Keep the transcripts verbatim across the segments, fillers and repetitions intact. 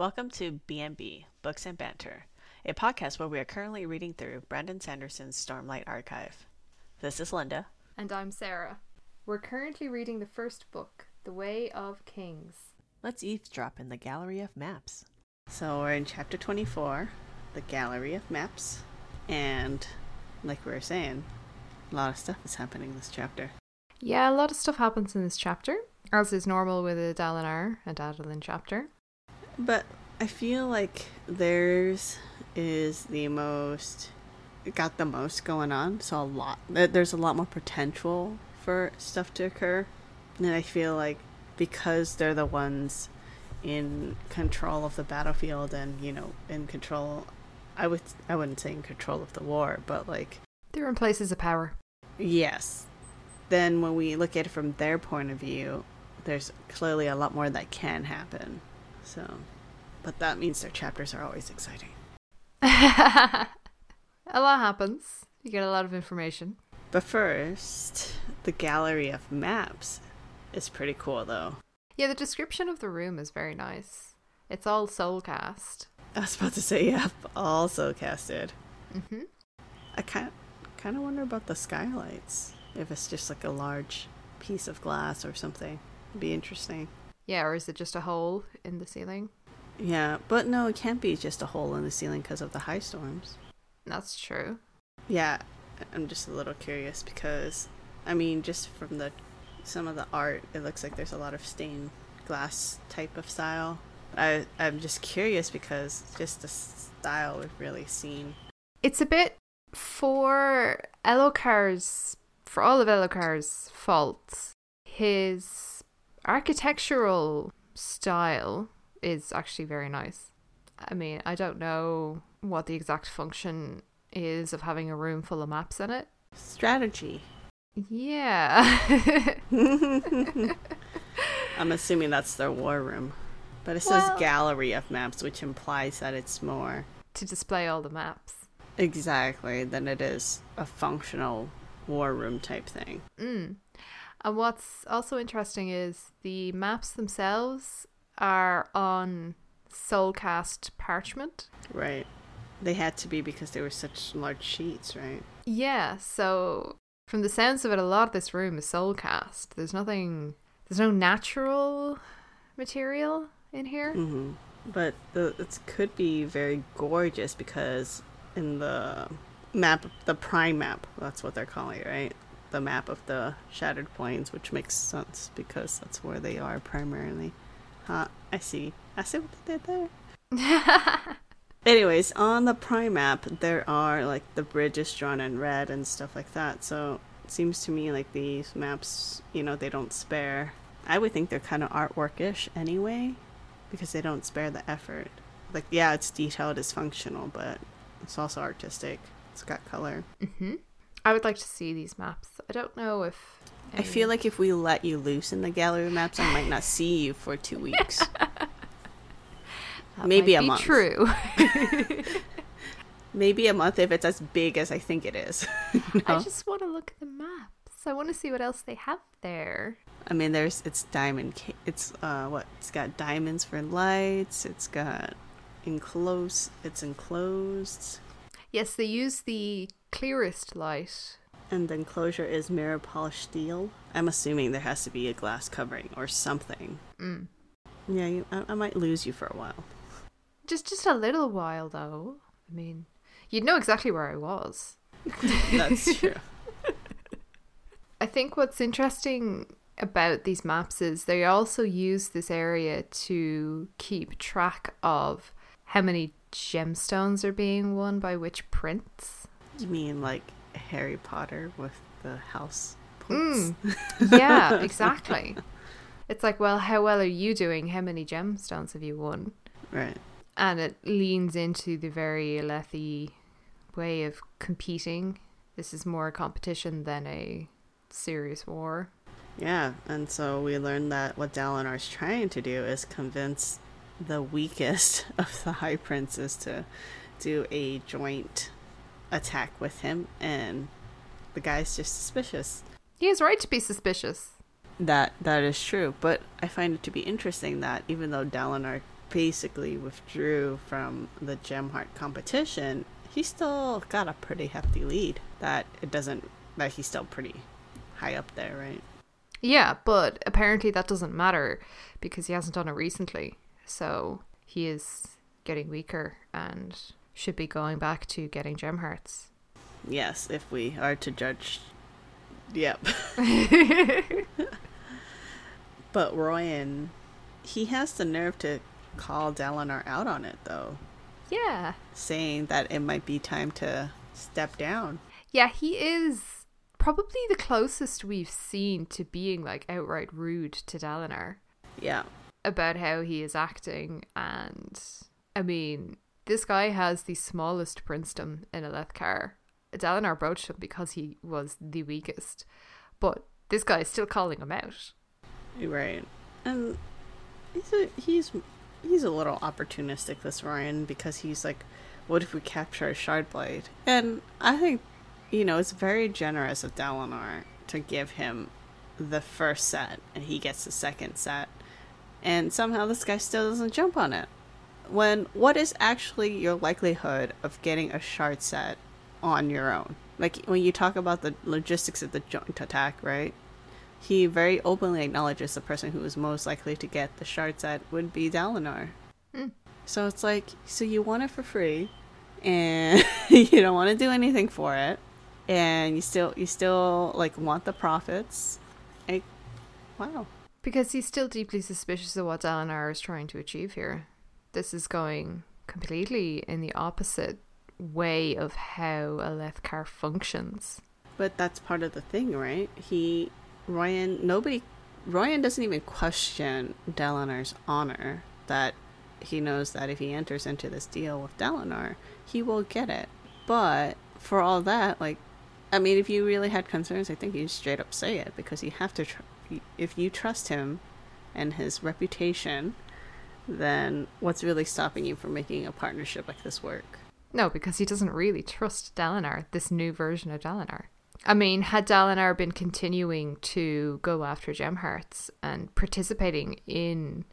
Welcome to B and B, Books and Banter, a podcast where we are currently reading through Brandon Sanderson's Stormlight Archive. This is Linda. And I'm Sarah. We're currently reading the first book, The Way of Kings. Let's eavesdrop in the Gallery of Maps. So we're in chapter twenty-four, the Gallery of Maps, and like we were saying, a lot of stuff is happening in this chapter. Yeah, a lot of stuff happens in this chapter, as is normal with a Dalinar and Adolin chapter. But I feel like theirs is the most, got the most going on, so a lot, there's a lot more potential for stuff to occur. And I feel like because they're the ones in control of the battlefield and, you know, in control, I, would, I wouldn't say in control of the war, but like... they're in places of power. Yes. Then when we look at it from their point of view, there's clearly a lot more that can happen. So, but that means their chapters are always exciting. A lot happens. You get a lot of information. But first, the Gallery of Maps is pretty cool, though. Yeah, the description of the room is very nice. It's all soulcast. I was about to say, yeah, all soulcasted. Mm-hmm. I kind kind of wonder about the skylights. If it's just like a large piece of glass or something, it'd be interesting. Yeah, or is it just a hole in the ceiling? Yeah, but no, it can't be just a hole in the ceiling because of the high storms. That's true. Yeah, I'm just a little curious because, I mean, just from the some of the art, it looks like there's a lot of stained glass type of style. I, I'm just curious because just the style we've really seen. It's a bit for Elhokar's, for all of Elhokar's faults, his... architectural style is actually very nice. I mean, I don't know what the exact function is of having a room full of maps in it. Strategy. Yeah. I'm assuming that's their war room. But it says well, Gallery of Maps, which implies that it's more... to display all the maps. Exactly. Then it is a functional war room type thing. Mm. And what's also interesting is the maps themselves are on soulcast parchment. Right. They had to be because they were such large sheets, right? Yeah, so from the sounds of it, a lot of this room is soulcast. There's nothing, there's no natural material in here. Mm-hmm. But the, it could be very gorgeous because in the map, the prime map, that's what they're calling it, right? The map of the Shattered Plains, which makes sense because that's where they are primarily. Huh, I see. I see what they did there. Anyways, on the prime map, there are like the bridges drawn in red and stuff like that. So it seems to me like these maps, you know, they don't spare. I would think they're kind of artwork-ish anyway because they don't spare the effort. Like, yeah, it's detailed, it's functional, but it's also artistic. It's got color. Mm-hmm. I would like to see these maps. I don't know if... Anyone... I feel like if we let you loose in the gallery maps, I might not see you for two weeks. Maybe a month. True. Maybe a month if it's as big as I think it is. No? I just want to look at the maps. I want to see what else they have there. I mean, there's it's diamond. It's uh, what? It's got diamonds for lights. It's got enclosed. It's enclosed. Yes, they use the clearest light. And the enclosure is mirror polished steel. I'm assuming there has to be a glass covering or something. Mm. Yeah, you, I, I might lose you for a while. Just just a little while, though. I mean, you'd know exactly where I was. That's true. I think what's interesting about these maps is they also use this area to keep track of how many gemstones are being won by which prince. You mean like Harry Potter with the house points? Mm. Yeah, exactly. It's like, well, how well are you doing? How many gemstones have you won? Right. And it leans into the very Alethi way of competing. This is more a competition than a serious war. Yeah, and so we learned that what Dalinar's trying to do is convince the weakest of the high princes to do a joint attack with him, and the guy's just suspicious. He is right to be suspicious. That that is true, but I find it to be interesting that even though Dalinar basically withdrew from the Gemheart competition, he still got a pretty hefty lead. That it doesn't, that he's still pretty high up there, right? Yeah, but apparently that doesn't matter because he hasn't done it recently. So he is getting weaker and should be going back to getting gem hearts. Yes, if we are to judge. Yep. But Roion, he has the nerve to call Dalinar out on it, though. Yeah. Saying that it might be time to step down. Yeah, he is probably the closest we've seen to being, like, outright rude to Dalinar. Yeah. About how he is acting, and, I mean, this guy has the smallest princedom in Elhokar. Dalinar broached him because he was the weakest, but this guy is still calling him out. Right. And he's a, he's, he's a little opportunistic, this Roion, because he's like, what if we capture a Shardblade? And I think, you know, it's very generous of Dalinar to give him the first set, and he gets the second set. And somehow this guy still doesn't jump on it. When, what is actually your likelihood of getting a shard set on your own? Like, when you talk about the logistics of the joint attack, right? He very openly acknowledges the person who is most likely to get the shard set would be Dalinar. Mm. So it's like, so you want it for free, and you don't want to do anything for it, and you still, you still like want the profits. Like, wow. Because he's still deeply suspicious of what Dalinar is trying to achieve here. This is going completely in the opposite way of how Elhokar functions. But that's part of the thing, right? He, Roion, nobody, Roion doesn't even question Dalinar's honor, that he knows that if he enters into this deal with Dalinar, he will get it. But for all that, like, I mean, if you really had concerns, I think you'd straight up say it, because you have to try. If you trust him and his reputation, then what's really stopping you from making a partnership like this work? No, because he doesn't really trust Dalinar, this new version of Dalinar. I mean, had Dalinar been continuing to go after Gemhearts and participating in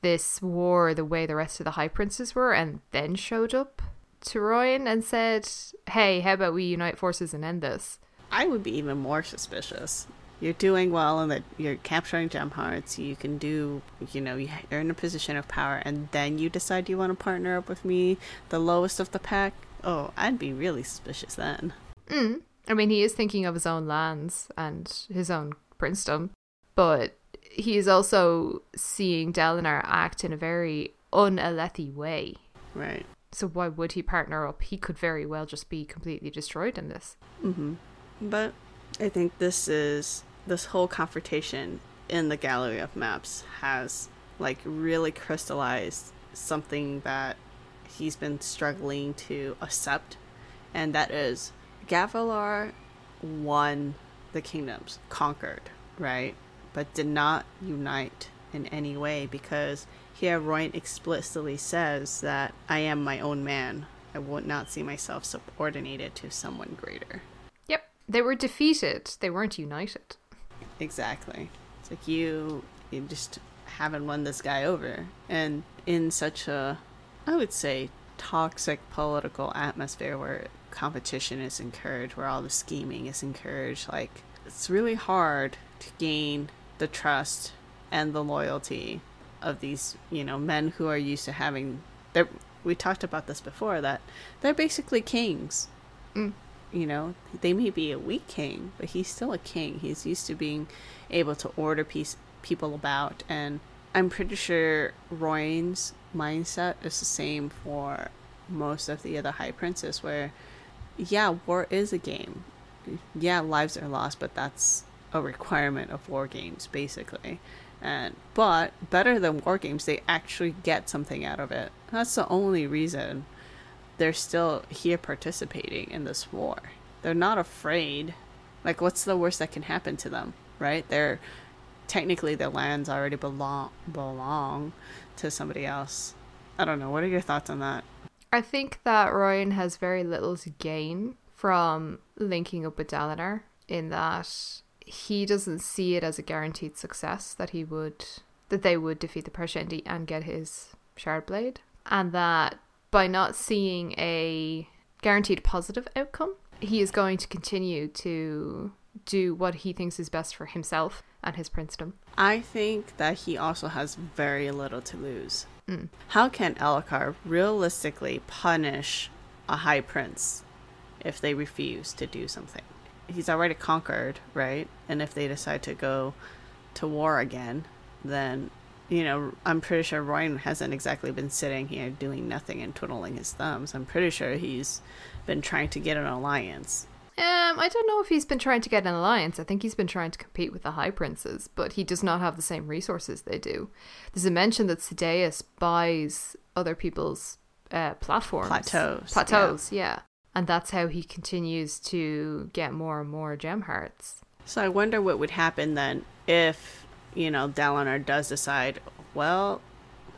this war the way the rest of the High Princes were, and then showed up to Roion and said, hey, how about we unite forces and end this? I would be even more suspicious. You're doing well, and that you're capturing gem hearts. You can do, you know, you're in a position of power, and then you decide you want to partner up with me, the lowest of the pack. Oh, I'd be really suspicious then. Mm. I mean, he is thinking of his own lands and his own princedom, but he is also seeing Dalinar act in a very un-Alethi way. Right. So why would he partner up? He could very well just be completely destroyed in this. Mm-hmm. But I think this is... this whole confrontation in the Gallery of Maps has, like, really crystallized something that he's been struggling to accept, and that is Gavilar won the kingdoms, conquered, right? But did not unite in any way, because here Roion explicitly says that I am my own man. I would not see myself subordinated to someone greater. Yep. They were defeated. They weren't united. Exactly. It's like you, you just haven't won this guy over. And in such a, I would say, toxic political atmosphere where competition is encouraged, where all the scheming is encouraged, like, it's really hard to gain the trust and the loyalty of these, you know, men who are used to having, they're, we talked about this before, that they're basically kings. Mm. You know, they may be a weak king, but he's still a king. He's used to being able to order peace, people about. And I'm pretty sure Roian's mindset is the same for most of the other High Princes, where, yeah, war is a game. Yeah, lives are lost, but that's a requirement of war games, basically. And but better than war games, they actually get something out of it. That's the only reason they're still here participating in this war. They're not afraid. Like, what's the worst that can happen to them, right? They're technically, their lands already belong belong to somebody else. I don't know. What are your thoughts on that? I think that Roion has very little to gain from linking up with Dalinar, in that he doesn't see it as a guaranteed success that he would, that they would defeat the Parshendi and get his Shardblade, and that by not seeing a guaranteed positive outcome, he is going to continue to do what he thinks is best for himself and his princedom. I think that he also has very little to lose. Mm. How can Elhokar realistically punish a high prince if they refuse to do something? He's already conquered, right? And if they decide to go to war again, then, you know, I'm pretty sure Roion hasn't exactly been sitting here doing nothing and twiddling his thumbs. I'm pretty sure he's been trying to get an alliance. Um, I don't know if he's been trying to get an alliance. I think he's been trying to compete with the High Princes, but he does not have the same resources they do. There's a mention that Sadeas buys other people's uh, platforms. Plateaus. Plateaus, yeah. yeah. And that's how he continues to get more and more gem hearts. So I wonder what would happen then if, you know, Dalinar does decide, well,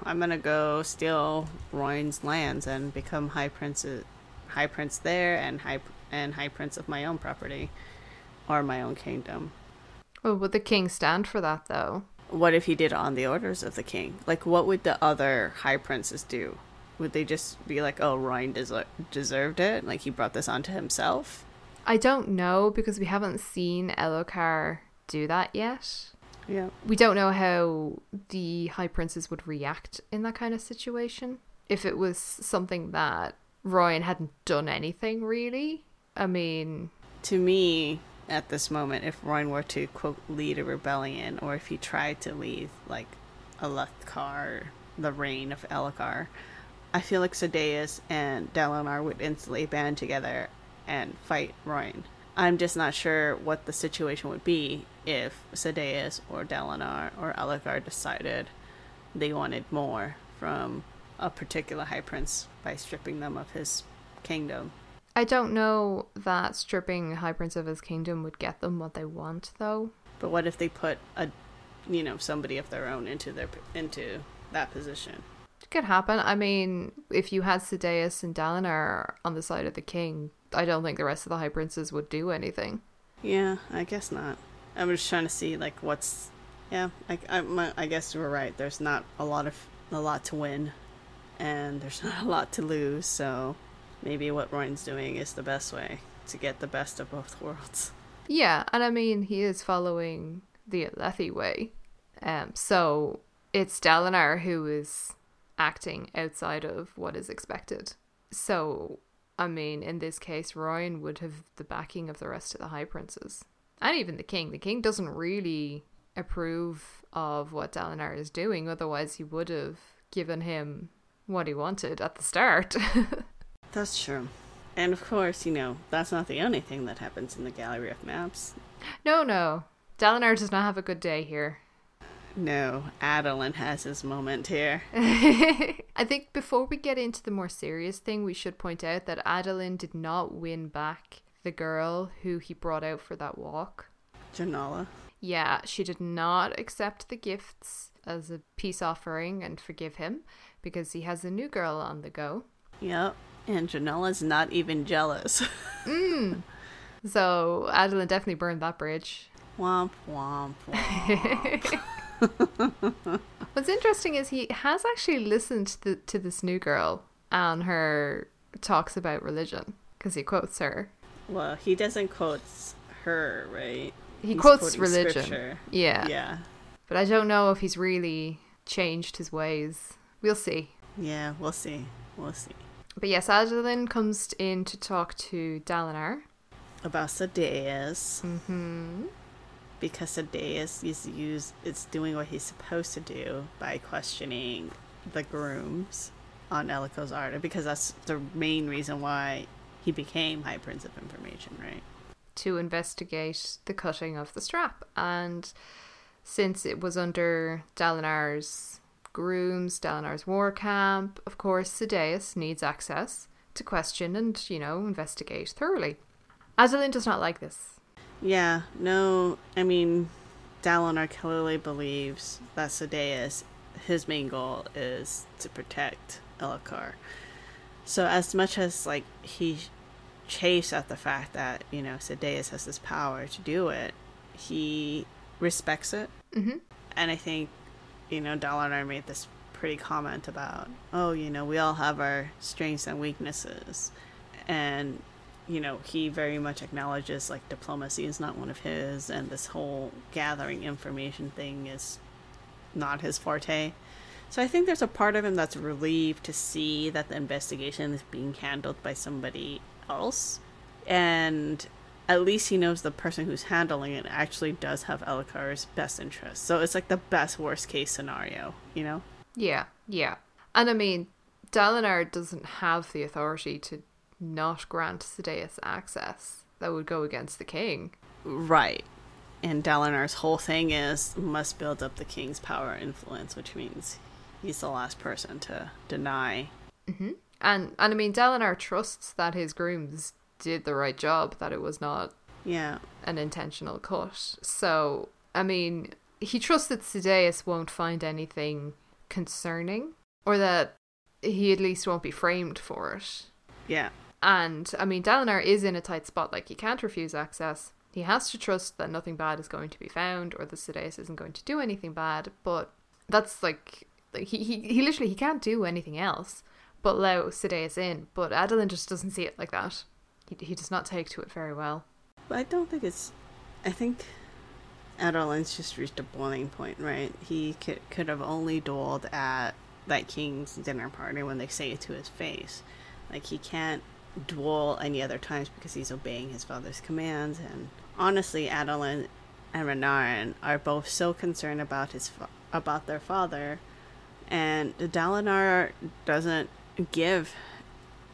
I'm going to go steal Roin's lands and become High Prince, High Prince there and High Prince. and High Prince of my own property or my own kingdom. Well, would the king stand for that, though? What if he did on the orders of the king? Like, what would the other High Princes do? Would they just be like, oh, Roion des- deserved it? Like, he brought this onto himself? I don't know, because we haven't seen Elhokar do that yet. Yeah. We don't know how the High Princes would react in that kind of situation. If it was something that Roion hadn't done anything, really. I mean, to me, at this moment, if Roion were to, quote, lead a rebellion, or if he tried to leave, like, Elhokar, the reign of Elhokar, I feel like Sadeas and Dalinar would instantly band together and fight Roion. I'm just not sure what the situation would be if Sadeas or Dalinar or Elhokar decided they wanted more from a particular High Prince by stripping them of his kingdom. I don't know that stripping High Prince of his kingdom would get them what they want, though. But what if they put a, you know, somebody of their own into their into that position? It could happen. I mean, if you had Sadeas and Dalinar on the side of the king, I don't think the rest of the High Princes would do anything. Yeah, I guess not. I'm just trying to see, like, what's... Yeah, I, I, I guess you were right. There's not a lot of a lot to win, and there's not a lot to lose, so... Maybe what Roin's doing is the best way to get the best of both worlds. Yeah, and I mean, he is following the Alethi way. Um, so it's Dalinar who is acting outside of what is expected. So, I mean, in this case, Roion would have the backing of the rest of the High Princes. And even the king. The king doesn't really approve of what Dalinar is doing. Otherwise, he would have given him what he wanted at the start. That's true. And of course, you know, that's not the only thing that happens in the Gallery of Maps. No, no. Dalinar does not have a good day here. No, Adolin has his moment here. I think before we get into the more serious thing, we should point out that Adolin did not win back the girl who he brought out for that walk. Janala. Yeah, she did not accept the gifts as a peace offering and forgive him because he has a new girl on the go. Yep. And Janela's not even jealous. mm. So Adolin definitely burned that bridge. Womp, womp, womp. What's interesting is he has actually listened to, the, to this new girl and her talks about religion, because he quotes her. Well, he doesn't quote her, right? He he's quotes religion. Scripture. Yeah. Yeah. But I don't know if he's really changed his ways. We'll see. Yeah, we'll see. We'll see. But yes, Adolin comes in to talk to Dalinar. About Sadeas. Mm-hmm. Because Sadeas is used, it's doing what he's supposed to do by questioning the grooms on Eliko's art. Because that's the main reason why he became High Prince of Information, right? To investigate the cutting of the strap. And since it was under Dalinar's... grooms, Dalinar's war camp, of course, Sadeas needs access to question and, you know, investigate thoroughly. Adolin does not like this. Yeah, no, I mean, Dalinar clearly believes that Sadeas, his main goal is to protect Elhokar. So as much as, like, he chafes at the fact that, you know, Sadeas has this power to do it, he respects it. Mm-hmm. And I think, you know, Dalinar made this pretty comment about, oh, you know, we all have our strengths and weaknesses. And, you know, he very much acknowledges, like, diplomacy is not one of his, and this whole gathering information thing is not his forte. So I think there's a part of him that's relieved to see that the investigation is being handled by somebody else. And at least he knows the person who's handling it actually does have Elhokar's best interest. So it's like the best worst case scenario, you know? Yeah, yeah. And I mean, Dalinar doesn't have the authority to not grant Sadeas access. That would go against the king. Right. And Dalinar's whole thing is, must build up the king's power and influence, which means he's the last person to deny. Mm-hmm. And, and I mean, Dalinar trusts that his grooms did the right job, that it was not yeah. an intentional cut. So, I mean, he trusts that Sadeas won't find anything concerning, or that he at least won't be framed for it. Yeah. And, I mean, Dalinar is in a tight spot, like, he can't refuse access. He has to trust that nothing bad is going to be found, or that Sadeas isn't going to do anything bad, but that's, like, like he, he, he literally, he can't do anything else but allow Sadeas in, but Adolin just doesn't see it like that. He, he does not take to it very well. But I don't think it's... I think Adolin's just reached a boiling point, right? He could, could have only dueled at that king's dinner party when they say it to his face. Like, he can't duel any other times because he's obeying his father's commands. And honestly, Adolin and Renarin are both so concerned about his fa- about their father, and Dalinar doesn't give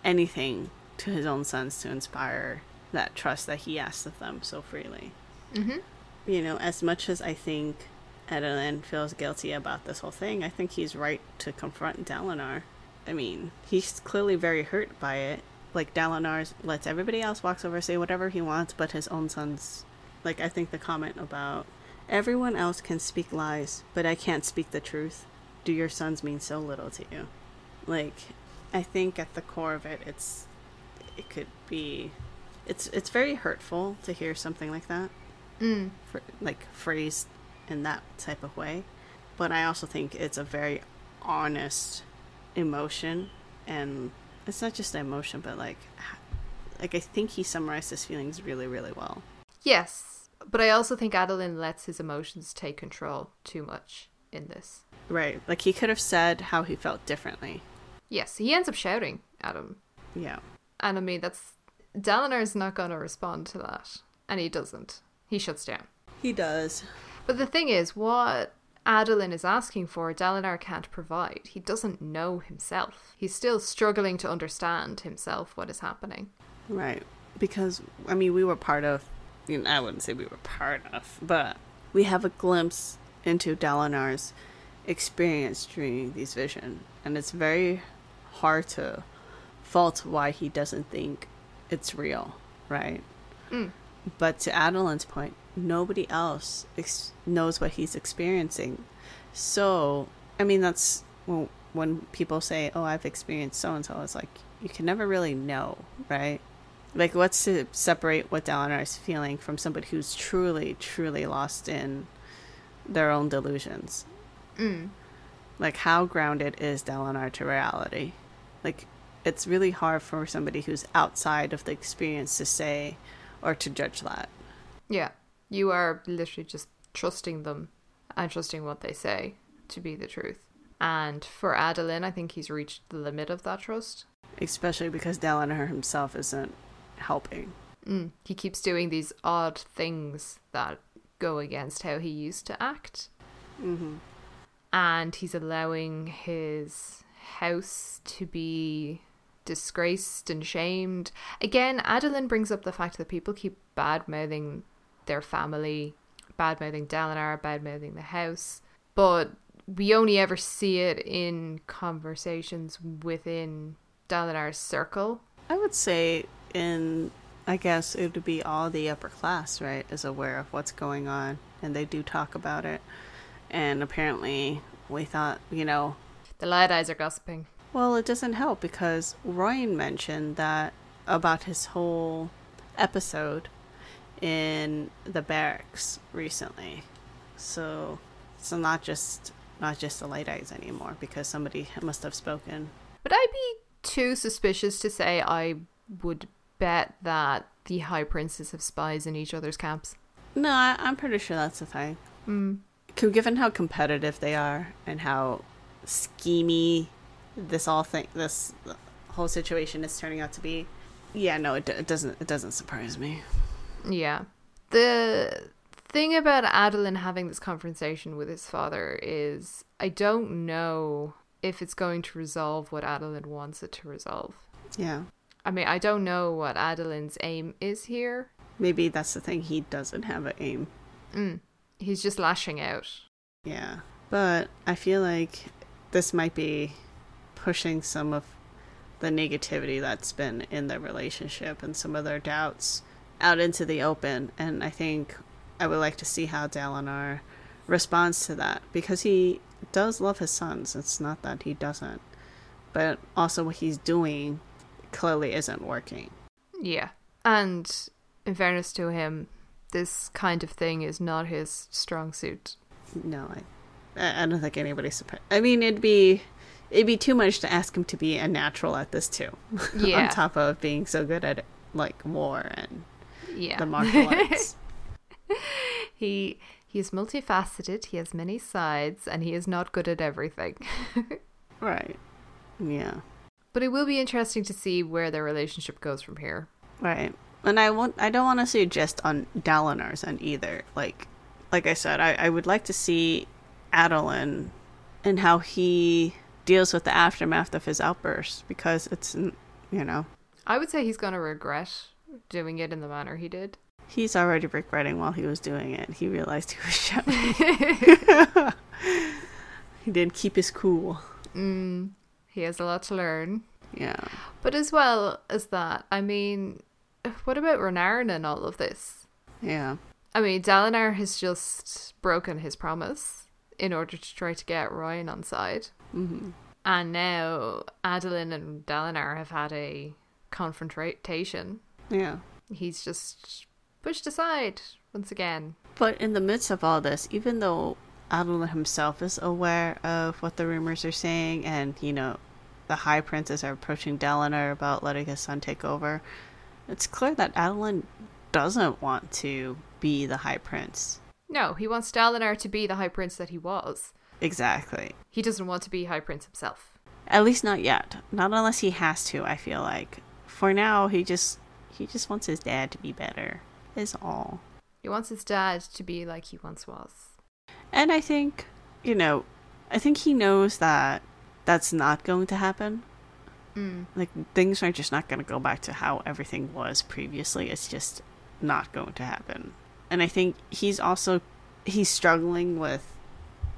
anything to his own sons to inspire that trust that he asks of them so freely. Mm-hmm. You know, as much as I think Adolin feels guilty about this whole thing, I think he's right to confront Dalinar. I mean, he's clearly very hurt by it. Like, Dalinar lets everybody else walks over, say whatever he wants, but his own sons... Like, I think the comment about, everyone else can speak lies, but I can't speak the truth. Do your sons mean so little to you? Like, I think at the core of it, it's... It could be... It's it's very hurtful to hear something like that. Mm. For, like, phrased in that type of way. But I also think it's a very honest emotion, and it's not just emotion, but like like I think he summarized his feelings really, really well. Yes, but I also think Adolin lets his emotions take control too much in this. Right, like he could have said how he felt differently. Yes, he ends up shouting at him. Yeah. And I mean, that's... Dalinar's not going to respond to that, and he doesn't. He shuts down. He does. But the thing is, what Adolin is asking for, Dalinar can't provide. He doesn't know himself. He's still struggling to understand himself, what is happening. Right. Because, I mean, we were part of... You know, I wouldn't say we were part of, but we have a glimpse into Dalinar's experience during these visions. And it's very hard to fault why he doesn't think it's real, right? Mm. But to Adolin's point, nobody else ex- knows what he's experiencing. So, I mean, that's when, when people say, oh, I've experienced so-and-so, it's like, you can never really know, right? Like, what's to separate what Dalinar is feeling from somebody who's truly, truly lost in their own delusions? Mm. Like, how grounded is Dalinar to reality? Like, it's really hard for somebody who's outside of the experience to say or to judge that. Yeah. You are literally just trusting them and trusting what they say to be the truth. And for Adolin, I think he's reached the limit of that trust. Especially because Dalinar himself isn't helping. Mm. He keeps doing these odd things that go against how he used to act. Mm-hmm. And he's allowing his house to be disgraced and shamed. Again, Adolin brings up the fact that people keep bad-mouthing their family, bad-mouthing Dalinar, bad-mouthing the house, but we only ever see it in conversations within Dalinar's circle. I would say in, I guess it would be all the upper class, right, is aware of what's going on, and they do talk about it, and apparently we thought, you know... The light eyes are gossiping. Well, it doesn't help because Roion mentioned that about his whole episode in the barracks recently. So, so not just not just the Light Eyes anymore, because somebody must have spoken. Would I be too suspicious to say I would bet that the High Princes have spies in each other's camps? No, I- I'm pretty sure that's the thing. Mm. Given how competitive they are and how schemy this all thing, this whole situation is turning out to be, yeah, no, it, it doesn't. It doesn't surprise me. Yeah, the thing about Adolin having this conversation with his father is, I don't know if it's going to resolve what Adolin wants it to resolve. Yeah, I mean, I don't know what Adolin's aim is here. Maybe that's the thing. He doesn't have an aim. Mm. He's just lashing out. Yeah. But I feel like this might be pushing some of the negativity that's been in their relationship and some of their doubts out into the open. And I think I would like to see how Dalinar responds to that, because he does love his sons. It's not that he doesn't. But also what he's doing clearly isn't working. Yeah. And in fairness to him, this kind of thing is not his strong suit. No, I, I don't think anybody's surprised. I mean, it'd be, it'd be too much to ask him to be a natural at this too. Yeah. On top of being so good at like war and yeah. the martial arts. he he is multifaceted. He has many sides, and he is not good at everything. Right. Yeah. But it will be interesting to see where their relationship goes from here. Right. And I won't, I don't want to suggest on Dalinar's end either. Like, like I said, I, I would like to see Adolin and how he deals with the aftermath of his outburst, because it's, you know. I would say he's going to regret doing it in the manner he did. He's already regretting while he was doing it. He realized he was shouting. He didn't keep his cool. Mm, he has a lot to learn. Yeah. But as well as that, I mean, what about Renarin and all of this? Yeah. I mean, Dalinar has just broken his promise in order to try to get Roion on side. Mm-hmm. And now Adolin and Dalinar have had a confrontation. Yeah. He's just pushed aside once again. But in the midst of all this, even though Adolin himself is aware of what the rumors are saying, and, you know, the High Princes are approaching Dalinar about letting his son take over, it's clear that Adolin doesn't want to be the High Prince. No, he wants Dalinar to be the High Prince that he was. Exactly. He doesn't want to be High Prince himself. At least not yet. Not unless he has to, I feel like. For now, he just he just wants his dad to be better, is all. He wants his dad to be like he once was. And I think, you know, I think he knows that that's not going to happen. Mm. Like, things are just not going to go back to how everything was previously. It's just not going to happen. And I think he's also, he's struggling with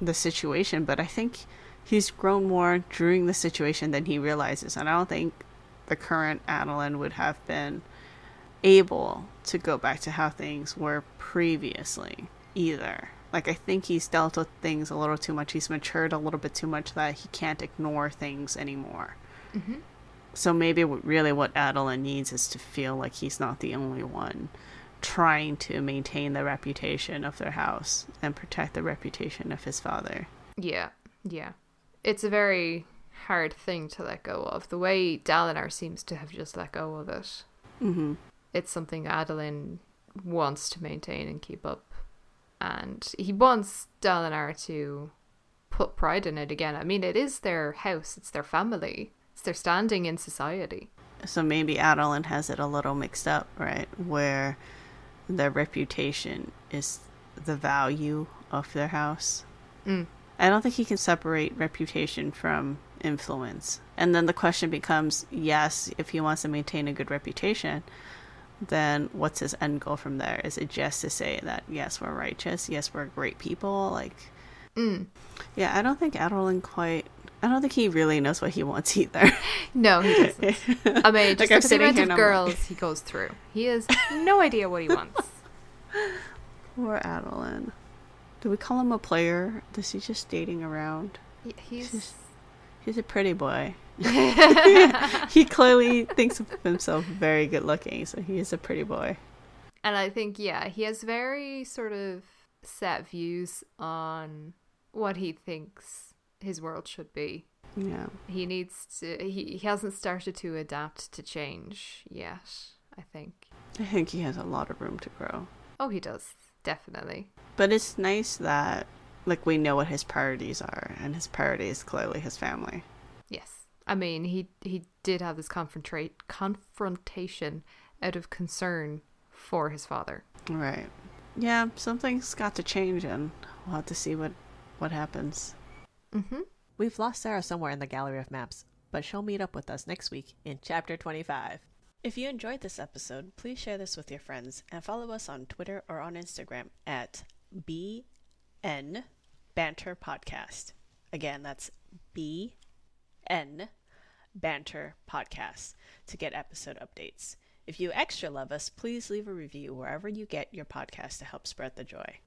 the situation, but I think he's grown more during the situation than he realizes. And I don't think the current Adolin would have been able to go back to how things were previously either. Like, I think he's dealt with things a little too much. He's matured a little bit too much that he can't ignore things anymore. Mm-hmm. So maybe really what Adolin needs is to feel like he's not the only one trying to maintain the reputation of their house and protect the reputation of his father. Yeah, yeah. It's a very hard thing to let go of. The way Dalinar seems to have just let go of it. Mm-hmm. It's something Adolin wants to maintain and keep up. And he wants Dalinar to put pride in it again. I mean, it is their house. It's their family. They're standing in society. So maybe Adolin has it a little mixed up, right? Where their reputation is the value of their house. Mm. I don't think he can separate reputation from influence. And then the question becomes, yes, if he wants to maintain a good reputation, then what's his end goal from there? Is it just to say that, yes, we're righteous, yes, we're great people? Like, mm. yeah, I don't think Adolin quite... I don't think he really knows what he wants either. No, he doesn't. I mean, just like the amount of girls he goes through. He has no idea what he wants. Poor Adolin. Do we call him a player? Is he just dating around? He, he's... he's... He's a pretty boy. He clearly thinks of himself very good looking, so he is a pretty boy. And I think, yeah, he has very sort of set views on what he thinks his world should be. Yeah. He needs to... He, he hasn't started to adapt to change yet, I think. I think he has a lot of room to grow. Oh, he does. Definitely. But it's nice that, like, we know what his priorities are, and his priority is clearly his family. Yes. I mean, he he did have this confrontra- confrontation out of concern for his father. Right. Yeah, something's got to change, and we'll have to see what, what happens. Mm-hmm. We've lost Sarah somewhere in the Gallery of Maps, but she'll meet up with us next week in Chapter twenty-five. If you enjoyed this episode, please share this with your friends, and follow us on Twitter or on Instagram at B N Banter Podcast. Again, that's B N Banter Podcast to get episode updates. If you extra love us, please leave a review wherever you get your podcast to help spread the joy.